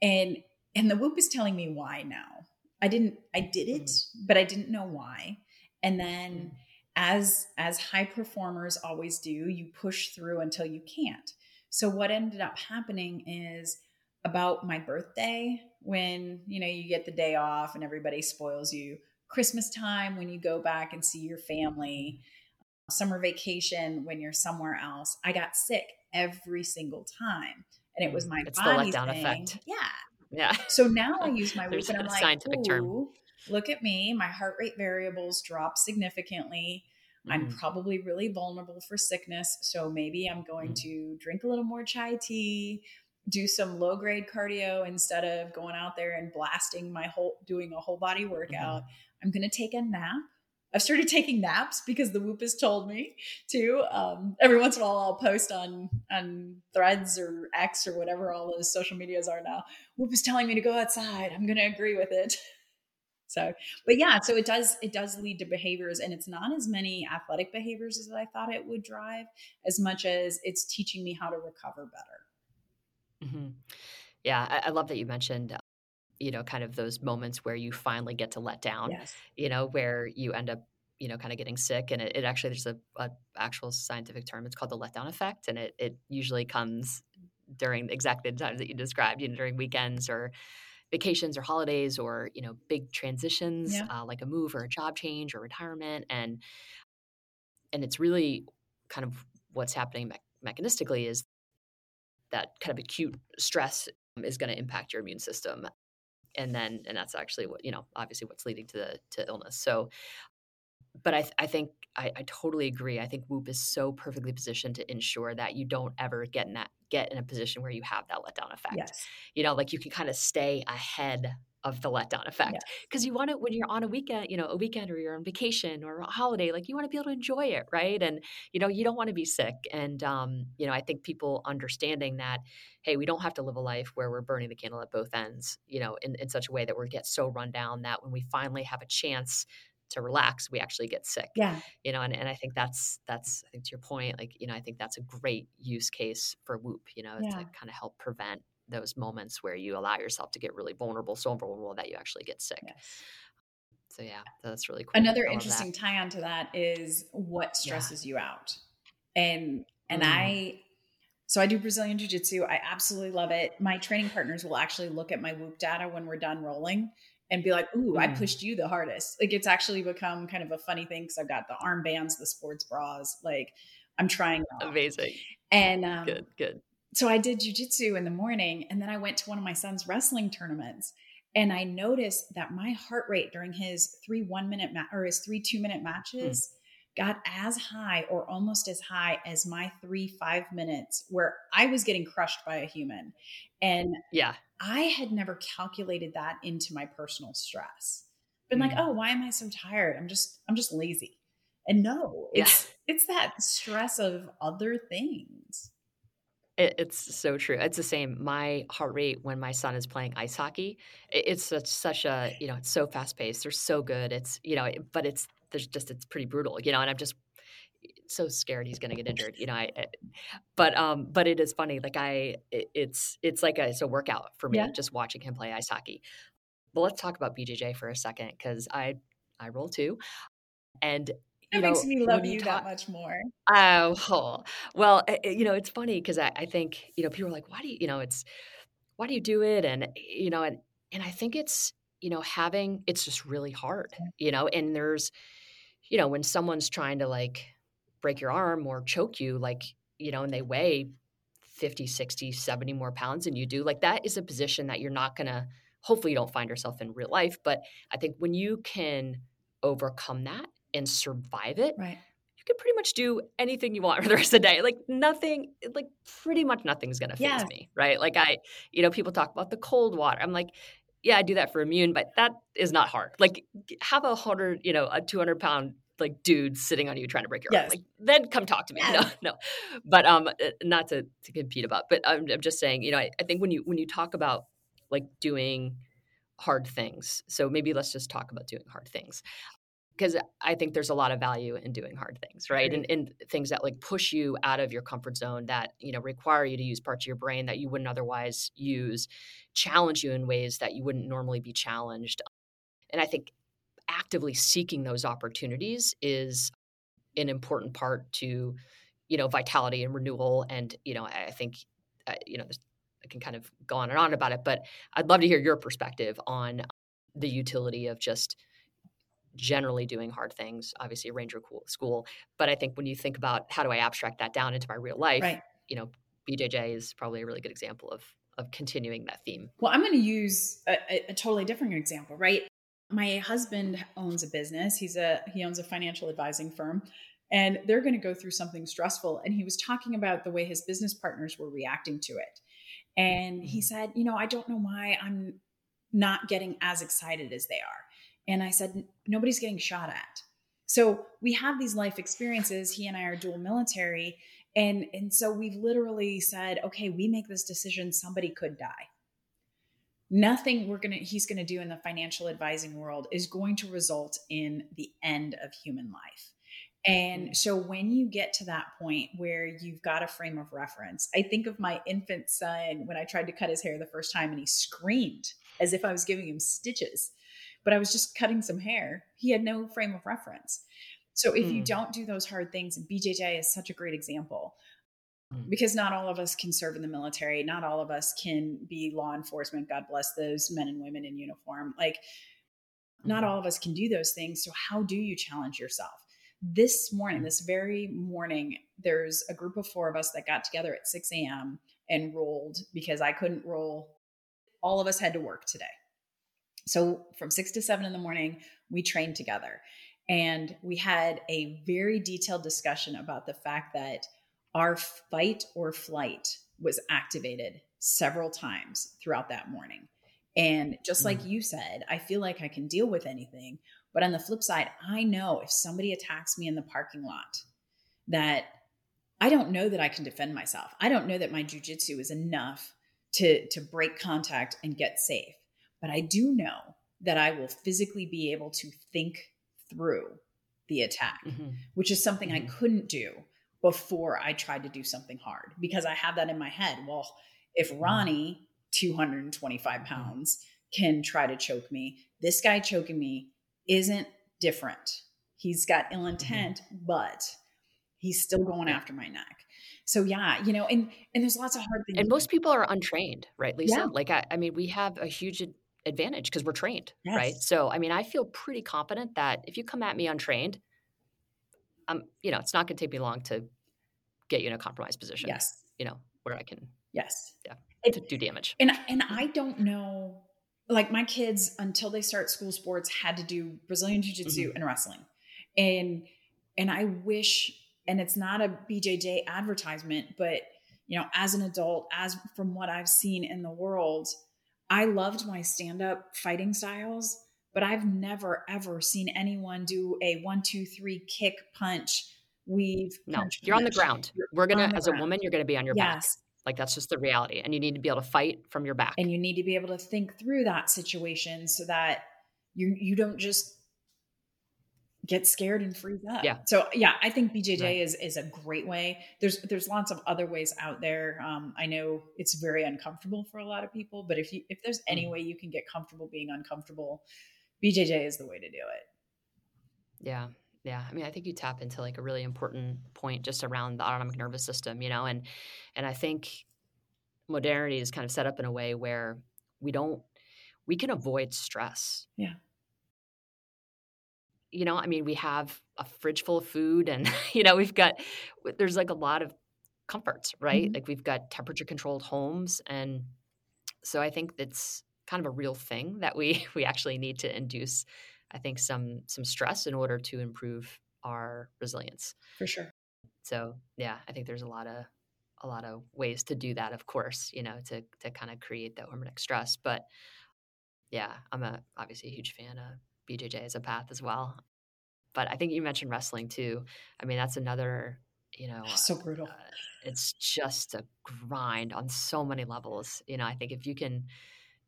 And, and the WHOOP is telling me why now. I didn't, I did it, mm-hmm. but I didn't know why. And then mm-hmm. as, as high performers always do, you push through until you can't. So what ended up happening is about my birthday, when, you know, you get the day off and everybody spoils you, Christmas time, when you go back and see your family, summer vacation, when you're somewhere else, I got sick every single time. And it was my it's body the letdown thing. Effect. Yeah. Yeah. So now I use my WHOOP and I'm like, ooh, term. Look at me. My heart rate variables drop significantly. Mm-hmm. I'm probably really vulnerable for sickness. So maybe I'm going mm-hmm. to drink a little more chai tea, do some low grade cardio instead of going out there and blasting my whole, doing a whole body workout. Mm-hmm. I'm going to take a nap. I've started taking naps because the WHOOP has told me to. Um, every once in a while I'll post on, on Threads or X or whatever all those social medias are now. WHOOP is telling me to go outside. I'm going to agree with it. So, but yeah, so it does, it does lead to behaviors, and it's not as many athletic behaviors as I thought it would drive, as much as it's teaching me how to recover better. Mm-hmm. Yeah. I, I love that you mentioned, you know, kind of those moments where you finally get to let down, yes. you know, where you end up, you know, kind of getting sick, and it, it actually, there's a, a actual scientific term. It's called the letdown effect. And it, it usually comes during exactly the time that you described, you know, during weekends or vacations or holidays or, you know, big transitions, yeah. uh, like a move or a job change or retirement. And, and it's really kind of what's happening me- mechanistically is that kind of acute stress is going to impact your immune system. And then, and that's actually what, you know, obviously what's leading to the, to illness. So, but I, th- I think I, I totally agree. I think WHOOP is so perfectly positioned to ensure that you don't ever get in that, get in a position where you have that letdown effect, yes. you know, like you can kind of stay ahead of the letdown effect, because yes. you want it when you're on a weekend, you know, a weekend or you're on vacation or a holiday, like you want to be able to enjoy it. Right. And, you know, you don't want to be sick. And, um, you know, I think people understanding that, hey, we don't have to live a life where we're burning the candle at both ends, you know, in, in such a way that we get so run down that when we finally have a chance to relax, we actually get sick. Yeah. You know, and, and I think that's, that's, I think to your point, like, you know, I think that's a great use case for WHOOP, you know, yeah. to kind of help prevent those moments where you allow yourself to get really vulnerable, so vulnerable that you actually get sick. Yes. So yeah, that's really cool. Another interesting tie on to that is what stresses yeah. you out. And, and mm. I, so I do Brazilian jiu-jitsu. I absolutely love it. My training partners will actually look at my WHOOP data when we're done rolling and be like, ooh, mm. I pushed you the hardest. Like it's actually become kind of a funny thing, because I've got the armbands, the sports bras, like I'm trying. Amazing. And um, good, good. So I did jiu-jitsu in the morning, and then I went to one of my son's wrestling tournaments, and I noticed that my heart rate during his three one-minute ma- or his three two-minute matches mm. got as high or almost as high as my three five minutes, where I was getting crushed by a human. And yeah, I had never calculated that into my personal stress. Been mm. like, oh, why am I so tired? I'm just I'm just lazy. And no, it's yeah. it's that stress of other things. It's so true. It's the same. My heart rate when my son is playing ice hockey, it's such, such a, you know, it's so fast paced. They're so good. It's, you know, but it's, there's just, it's pretty brutal, you know, and I'm just so scared he's going to get injured, you know, I, but, um, but it is funny. Like I, it's, it's like a, it's a workout for me, yeah. just watching him play ice hockey. But let's talk about B J J for a second. Cause I, I roll too. And It you makes know, me love you, you talk, that much more. Oh, oh. Well, you know, it's funny because I, I think, you know, people are like, why do you, you know, it's, why do you do it? And, you know, and, and I think it's, you know, having, it's just really hard, you know, and there's, you know, when someone's trying to like break your arm or choke you, like, you know, and they weigh fifty, sixty, seventy more pounds than you do, like that is a position that you're not going to, hopefully you don't find yourself in real life. But I think when you can overcome that and survive it, right. you can pretty much do anything you want for the rest of the day. Like nothing, like pretty much nothing's going to faze yeah. me, right? Like I, you know, people talk about the cold water. I'm like, yeah, I do that for immune, but that is not hard. Like have a hundred, you know, a two hundred pound like dude sitting on you trying to break your yes. arm. Like then come talk to me. Yeah. No, no. But um, not to, to compete about, but I'm, I'm just saying, you know, I, I think when you, when you talk about like doing hard things, so maybe let's just talk about doing hard things. Because I think there's a lot of value in doing hard things, right? right. And, and things that like push you out of your comfort zone, that, you know, require you to use parts of your brain that you wouldn't otherwise use, challenge you in ways that you wouldn't normally be challenged. And I think actively seeking those opportunities is an important part to, you know, vitality and renewal. And, you know, I think, uh, you know, I can kind of go on and on about it, but I'd love to hear your perspective on um, the utility of just generally doing hard things, obviously a Ranger School. But I think when you think about how do I abstract that down into my real life, right. you know, B J J is probably a really good example of of continuing that theme. Well, I'm going to use a, a totally different example, right? My husband owns a business. He's a, he owns a financial advising firm, and they're going to go through something stressful. And he was talking about the way his business partners were reacting to it. And he said, you know, I don't know why I'm not getting as excited as they are. And I said, nobody's getting shot at. So we have these life experiences. He and I are dual military. And, and so we've literally said, okay, we make this decision. Somebody could die. Nothing we're going to, he's going to do in the financial advising world is going to result in the end of human life. And so when you get to that point where you've got a frame of reference, I think of my infant son when I tried to cut his hair the first time and he screamed as if I was giving him stitches. But I was just cutting some hair. He had no frame of reference. So if mm. you don't do those hard things, and B J J is such a great example, mm. because not all of us can serve in the military. Not all of us can be law enforcement. God bless those men and women in uniform. Like mm. not all of us can do those things. So how do you challenge yourself? This morning, this very morning, there's a group of four of us that got together at six a.m. and rolled because I couldn't roll. All of us had to work today. So from six to seven in the morning, we trained together, and we had a very detailed discussion about the fact that our fight or flight was activated several times throughout that morning. And just mm-hmm. like you said, I feel like I can deal with anything. But on the flip side, I know if somebody attacks me in the parking lot, that I don't know that I can defend myself. I don't know that my jiu-jitsu is enough to, to break contact and get safe. But I do know that I will physically be able to think through the attack, mm-hmm. which is something mm-hmm. I couldn't do before I tried to do something hard, because I have that in my head. Well, if Ronnie, two hundred twenty-five pounds, can try to choke me, this guy choking me isn't different. He's got ill intent, mm-hmm. but he's still going after my neck. So yeah, you know, and, and there's lots of hard things. And most people are untrained, right, Lisa? Yeah. Like, I, I mean, we have a huge advantage because we're trained, yes. right? So, I mean, I feel pretty confident that if you come at me untrained, um, you know, it's not going to take me long to get you in a compromised position. Yes, you know, where I can, yes, yeah, it, to do damage. And and I don't know, like my kids until they start school sports had to do Brazilian jiu-jitsu mm-hmm. and wrestling, and and I wish, and it's not a B J J advertisement, but you know, as an adult, as from what I've seen in the world. I loved my stand-up fighting styles, but I've never, ever seen anyone do a one, two, three, kick, punch, weave. No, punch, you're punch. On the ground. You're We're going to, as ground. A woman, you're going to be on your yes. back. Like that's just the reality. And you need to be able to fight from your back. And you need to be able to think through that situation so that you you don't just get scared and freeze up. Yeah. So yeah, I think B J J right. is, is a great way. There's, there's lots of other ways out there. Um, I know it's very uncomfortable for a lot of people, but if you, if there's any way you can get comfortable being uncomfortable, B J J is the way to do it. Yeah. Yeah. I mean, I think you tap into like a really important point just around the autonomic nervous system, you know, and, and I think modernity is kind of set up in a way where we don't, we can avoid stress. Yeah. You know, I mean, we have a fridge full of food and, you know, we've got, there's like a lot of comforts, right? Mm-hmm. Like we've got temperature controlled homes. And so I think that's kind of a real thing that we, we actually need to induce, I think, some, some stress in order to improve our resilience. For sure. So yeah, I think there's a lot of a lot of ways to do that, of course, you know, to to kind of create that hormetic stress. But yeah, I'm a obviously a huge fan of B J J as a path as well. But I think you mentioned wrestling too. I mean, that's another, you know, so brutal. Uh, it's just a grind on so many levels. You know, I think if you can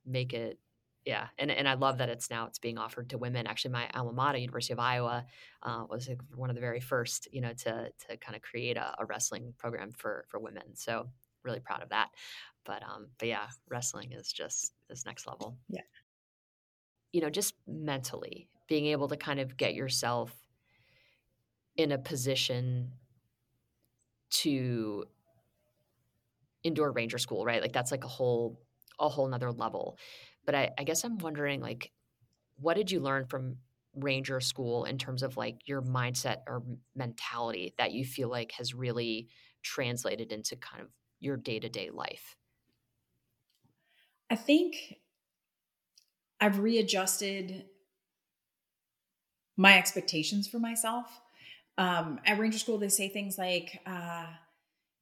make it, yeah. And and I love that it's now it's being offered to women. Actually, my alma mater, University of Iowa, uh, was one of the very first, you know, to to kind of create a, a wrestling program for for women. So really proud of that. But um, but yeah, wrestling is just this next level. Yeah. You know, just mentally being able to kind of get yourself in a position to endure Ranger School, right? Like that's like a whole a whole nother level. But I, I guess I'm wondering, like, what did you learn from Ranger School in terms of like your mindset or mentality that you feel like has really translated into kind of your day-to-day life? I think I've readjusted my expectations for myself. Um, at Ranger School, they say things like, uh,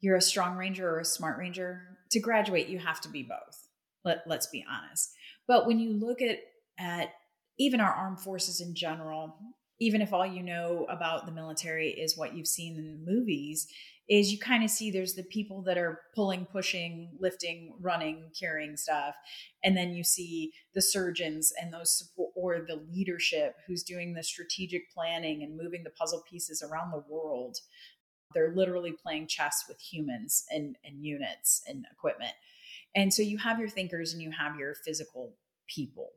you're a strong Ranger or a smart Ranger. To graduate, you have to be both. Let, let's be honest. But when you look at, at even our armed forces in general, even if all you know about the military is what you've seen in the movies, is you kind of see there's the people that are pulling, pushing, lifting, running, carrying stuff. And then you see the surgeons and those support or the leadership who's doing the strategic planning and moving the puzzle pieces around the world. They're literally playing chess with humans and, and units and equipment. And so you have your thinkers and you have your physical people.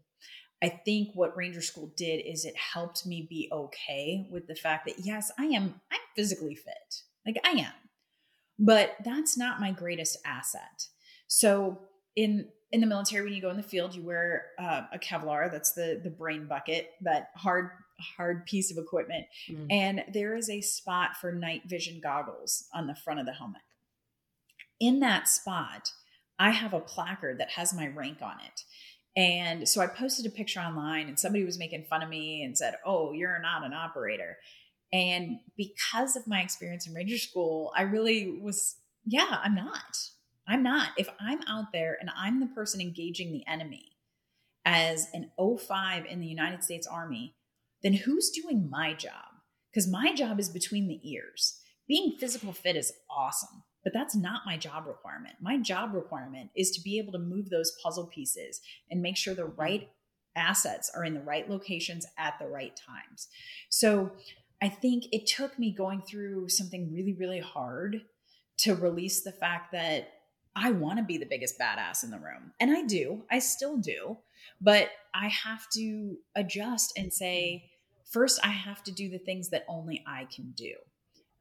I think what Ranger School did is it helped me be okay with the fact that, yes, I am, I'm physically fit. Like I am, but that's not my greatest asset. So in, in the military, when you go in the field, you wear uh, a Kevlar, that's the, the brain bucket, that hard, hard piece of equipment. Mm. And there is a spot for night vision goggles on the front of the helmet. In that spot, I have a placard that has my rank on it. And so I posted a picture online and somebody was making fun of me and said, oh, you're not an operator. And because of my experience in Ranger School, I really was, yeah, I'm not. I'm not. If I'm out there and I'm the person engaging the enemy as an O five in the United States Army, then who's doing my job? Because my job is between the ears. Being physical fit is awesome. But that's not my job requirement. My job requirement is to be able to move those puzzle pieces and make sure the right assets are in the right locations at the right times. So I think it took me going through something really, really hard to release the fact that I want to be the biggest badass in the room. And I do, I still do, but I have to adjust and say, first, I have to do the things that only I can do.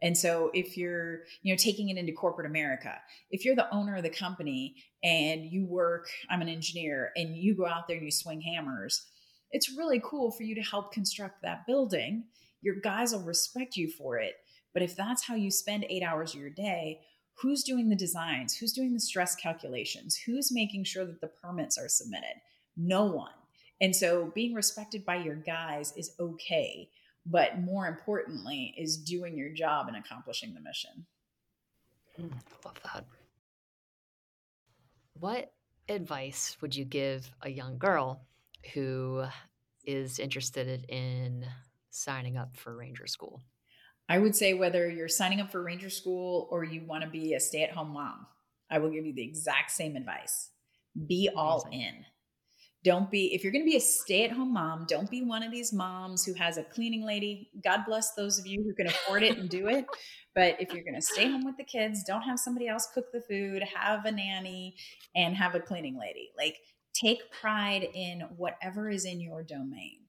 And so if you're, you know, taking it into corporate America, if you're the owner of the company and you work, I'm an engineer, and you go out there and you swing hammers, it's really cool for you to help construct that building. Your guys will respect you for it. But if that's how you spend eight hours of your day, who's doing the designs? Who's doing the stress calculations? Who's making sure that the permits are submitted? No one. And so being respected by your guys is okay. But more importantly is doing your job and accomplishing the mission. Mm, I love that. What advice would you give a young girl who is interested in signing up for Ranger School? I would say whether you're signing up for Ranger School or you want to be a stay-at-home mom, I will give you the exact same advice. Be all in. Don't be, if you're going to be a stay-at-home mom, don't be one of these moms who has a cleaning lady. God bless those of you who can afford it and do it. But if you're going to stay home with the kids, don't have somebody else cook the food, have a nanny, and have a cleaning lady. Like, take pride in whatever is in your domain.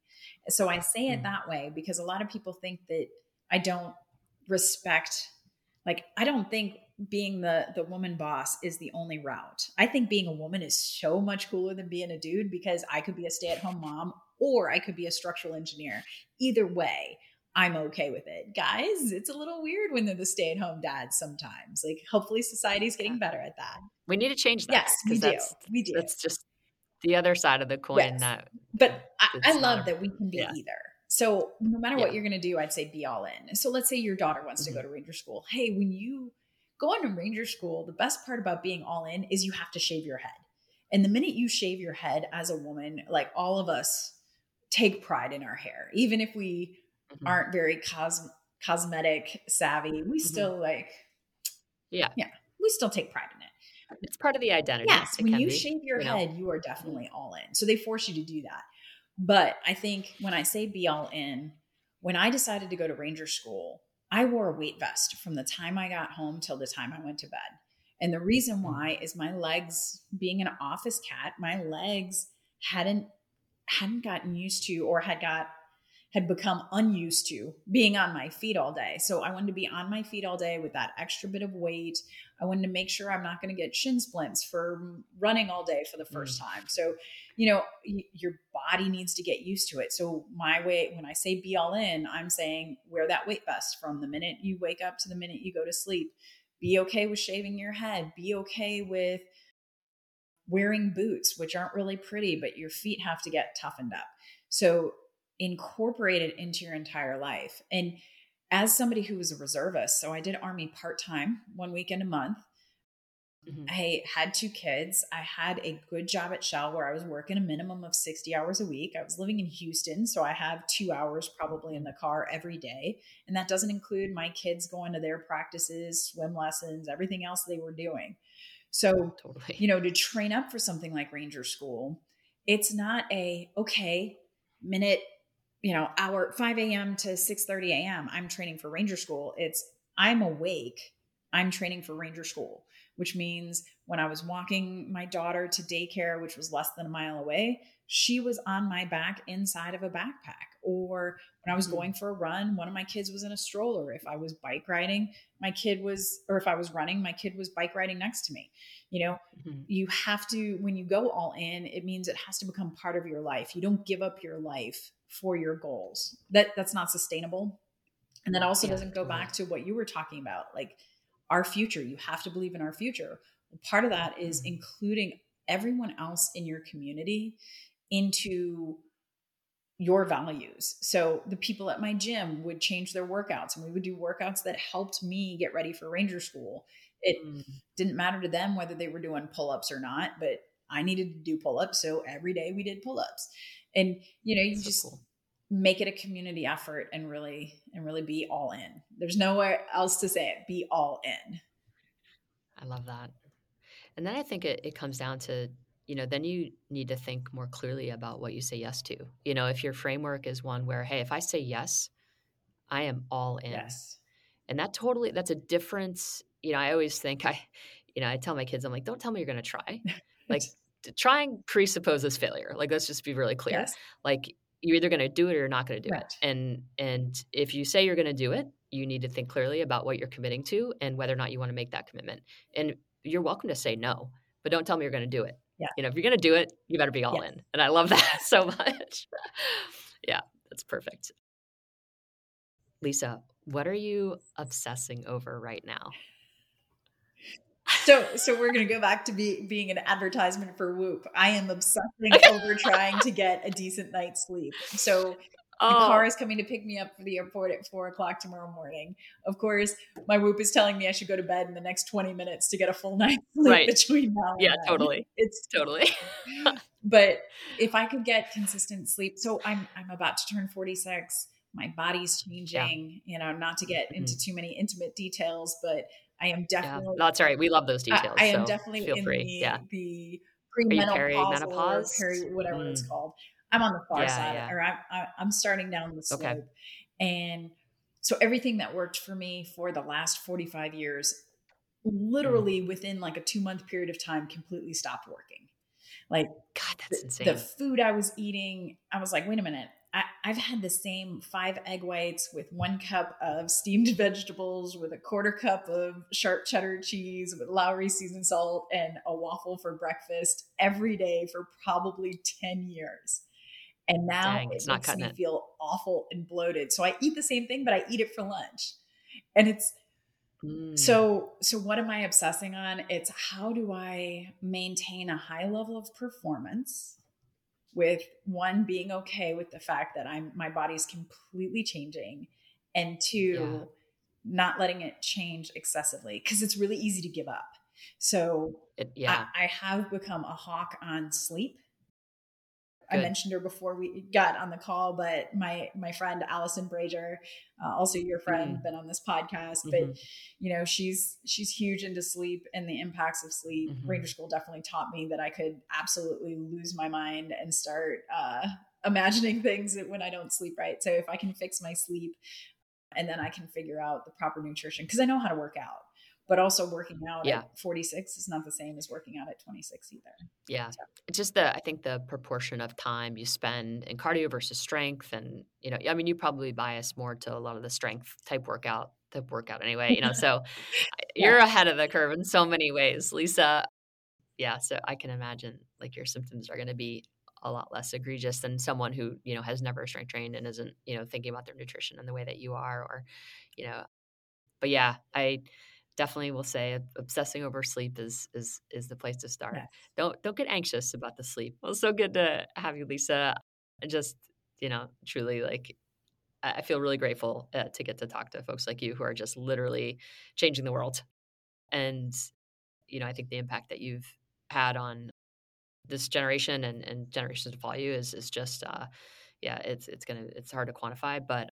So I say it that way because a lot of people think that I don't respect, like, I don't think being the, the woman boss is the only route. I think being a woman is so much cooler than being a dude because I could be a stay-at-home mom or I could be a structural engineer. Either way, I'm okay with it. Guys, it's a little weird when they're the stay-at-home dads sometimes. Like, hopefully society's getting better at that. We need to change that. Yes, we do. That's, we do. That's just the other side of the coin. Yes. That, but I, I love a, that we can be yeah. either. So no matter yeah. what you're going to do, I'd say be all in. So let's say your daughter wants mm-hmm. to go to Ranger School. Hey, when you go into Ranger School, the best part about being all in is you have to shave your head. And the minute you shave your head as a woman, like all of us take pride in our hair, even if we mm-hmm. aren't very cos- cosmetic savvy, we mm-hmm. still like, yeah, yeah, we still take pride in it. It's part of the identity. Yes, when you be, shave your you know. head, you are definitely all in. So they force you to do that. But I think when I say be all in, when I decided to go to Ranger School, I wore a weight vest from the time I got home till the time I went to bed. And the reason why is my legs, being an office cat, my legs hadn't hadn't gotten used to or had got had become unused to being on my feet all day. So I wanted to be on my feet all day with that extra bit of weight. I wanted to make sure I'm not going to get shin splints for running all day for the first mm. time. So, you know, y- your body needs to get used to it. So my way, when I say be all in, I'm saying wear that weight vest from the minute you wake up to the minute you go to sleep. Be okay with shaving your head. Be okay with wearing boots, which aren't really pretty, but your feet have to get toughened up. So incorporate it into your entire life. And as somebody who was a reservist, so I did Army part-time, one weekend a month. Mm-hmm. I had two kids. I had a good job at Shell where I was working a minimum of sixty hours a week. I was living in Houston, so I have two hours probably in the car every day. And that doesn't include my kids going to their practices, swim lessons, everything else they were doing. So, totally. you know, to train up for something like Ranger School, it's not a, okay, minute, you know, hour, five a.m. to six thirty a.m. I'm training for Ranger School. It's I'm awake. I'm training for Ranger School, which means when I was walking my daughter to daycare, which was less than a mile away, she was on my back inside of a backpack. Or when I was mm-hmm. going for a run, one of my kids was in a stroller. If I was bike riding, my kid was, or if I was running, my kid was bike riding next to me. You know, mm-hmm. you have to, when you go all in, it means it has to become part of your life. You don't give up your life for your goals. That that's not sustainable. And that also yeah, doesn't go totally. back to what you were talking about. Like our future, you have to believe in our future. Well, part of that is including everyone else in your community into your values. So the people at my gym would change their workouts and we would do workouts that helped me get ready for Ranger School. It mm. didn't matter to them whether they were doing pull-ups or not, but I needed to do pull-ups. So every day we did pull-ups. And you know, you That's just so cool. make it a community effort and really, and really be all in. There's nowhere else to say it. Be all in. I love that. And then I think it, it comes down to, you know, then you need to think more clearly about what you say yes to. You know, if your framework is one where, hey, if I say yes, I am all in. Yes. And that totally, that's a difference. You know, I always think I, you know, I tell my kids, I'm like, don't tell me you're going to try. Like trying presupposes failure. Like, let's just be really clear. Yes. Like you're either going to do it or you're not going to do right. it. And, and if you say you're going to do it, you need to think clearly about what you're committing to and whether or not you want to make that commitment. And you're welcome to say no, but don't tell me you're going to do it. Yeah. You know, if you're going to do it, you better be all yeah. in. And I love that so much. Yeah, that's perfect. Lisa, what are you obsessing over right now? So, so we're going to go back to be, being an advertisement for Whoop. I am obsessing over trying to get a decent night's sleep. So oh. the car is coming to pick me up from the airport at four o'clock tomorrow morning. Of course, my Whoop is telling me I should go to bed in the next twenty minutes to get a full night's sleep right. between now and yeah, then. Totally. It's totally. But if I could get consistent sleep, so I'm, I'm about to turn forty-six. My body's changing, yeah. you know, not to get into mm-hmm. too many intimate details, but I am definitely. Yeah. That's all right. We love those details. I, I so am definitely feel in free. The, yeah. the premenopausal or peri, whatever mm. it's called. I'm on the far yeah, side, yeah. or I'm, I'm starting down the slope. Okay. And so everything that worked for me for the last forty-five years, literally mm. within like a two month period of time, completely stopped working. Like, God, that's the, insane. The food I was eating, I was like, wait a minute. I, I've had the same five egg whites with one cup of steamed vegetables with a quarter cup of sharp cheddar cheese with Lowry seasoned salt and a waffle for breakfast every day for probably ten years. And now Dang, it makes me it. feel awful and bloated. So I eat the same thing, but I eat it for lunch. And it's mm. so, so what am I obsessing on? It's how do I maintain a high level of performance with one, being okay with the fact that I'm, my body's completely changing, and two, yeah. not letting it change excessively, because it's really easy to give up. So it, yeah. I, I have become a hawk on sleep. Good. I mentioned her before we got on the call, but my, my friend, Allison Brager, uh, also your friend, mm-hmm. been on this podcast, mm-hmm. but you know, she's, she's huge into sleep and the impacts of sleep. Mm-hmm. Ranger School definitely taught me that I could absolutely lose my mind and start, uh, imagining things when I don't sleep right. So if I can fix my sleep, and then I can figure out the proper nutrition, because I know how to work out. But also working out yeah. at forty-six is not the same as working out at twenty-six either. Yeah. So. It's just the, I think the proportion of time you spend in cardio versus strength. And, you know, I mean, you probably bias more to a lot of the strength type workout, type workout anyway, you know, so yeah. you're ahead of the curve in so many ways, Lisa. Yeah. So I can imagine like your symptoms are going to be a lot less egregious than someone who, you know, has never strength trained and isn't, you know, thinking about their nutrition in the way that you are, or, you know, but yeah, I, definitely will say obsessing over sleep is is is the place to start. Yes. Don't don't get anxious about the sleep. Well, it's so good to have you, Lisa. And just, you know, truly, like, I feel really grateful uh, to get to talk to folks like you who are just literally changing the world. And, you know, I think the impact that you've had on this generation and, and generations to follow you is is just, uh, yeah, it's it's gonna it's hard to quantify, but.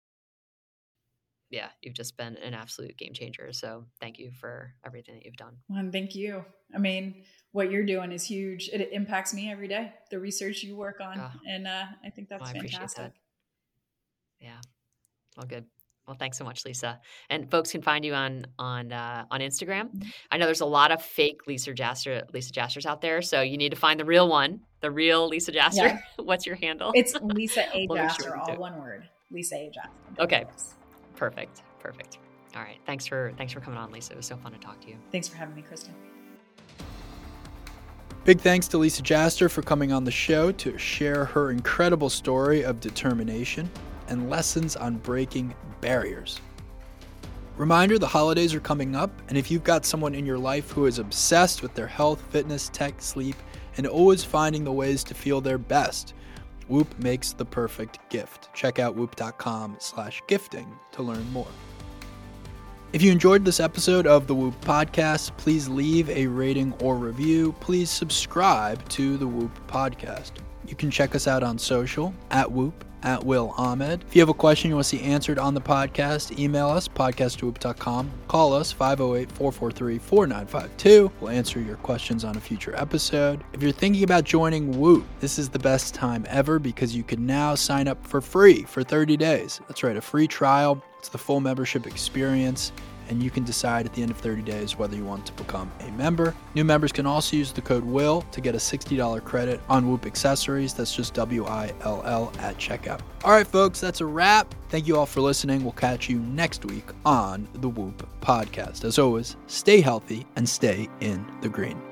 Yeah, you've just been an absolute game changer. So thank you for everything that you've done. Well, and thank you. I mean, what you're doing is huge. It, it impacts me every day, the research you work on. Oh. And uh, I think that's oh, I fantastic. That. Yeah. Well, good. Well, thanks so much, Lisa. And folks can find you on on uh, on Instagram. Mm-hmm. I know there's a lot of fake Lisa Jaster, Lisa Jasters out there, so you need to find the real one, the real Lisa Jaster. Yeah. What's your handle? It's Lisa A. we'll Jaster, sure all do. One word. Lisa A. Jaster. Okay. Perfect. Perfect. All right. Thanks for thanks for coming on, Lisa. It was so fun to talk to you. Thanks for having me, Kristen. Big thanks to Lisa Jaster for coming on the show to share her incredible story of determination and lessons on breaking barriers. Reminder, the holidays are coming up, and if you've got someone in your life who is obsessed with their health, fitness, tech, sleep, and always finding the ways to feel their best, Whoop makes the perfect gift. Check out whoop.com slash gifting to learn more. If you enjoyed this episode of the Whoop Podcast, please leave a rating or review. Please subscribe to the Whoop Podcast. You can check us out on social, at Whoop, at Will Ahmed. If you have a question you want to see answered on the podcast, email us, podcast at whoop dot com. Call us, five oh eight, four four three, four nine five two. We'll answer your questions on a future episode. If you're thinking about joining Whoop, this is the best time ever because you can now sign up for free for thirty days. That's right, a free trial. It's the full membership experience. And you can decide at the end of thirty days whether you want to become a member. New members can also use the code WILL to get a sixty dollars credit on Whoop accessories. That's just W I L L at checkout. All right, folks, that's a wrap. Thank you all for listening. We'll catch you next week on the Whoop Podcast. As always, stay healthy and stay in the green.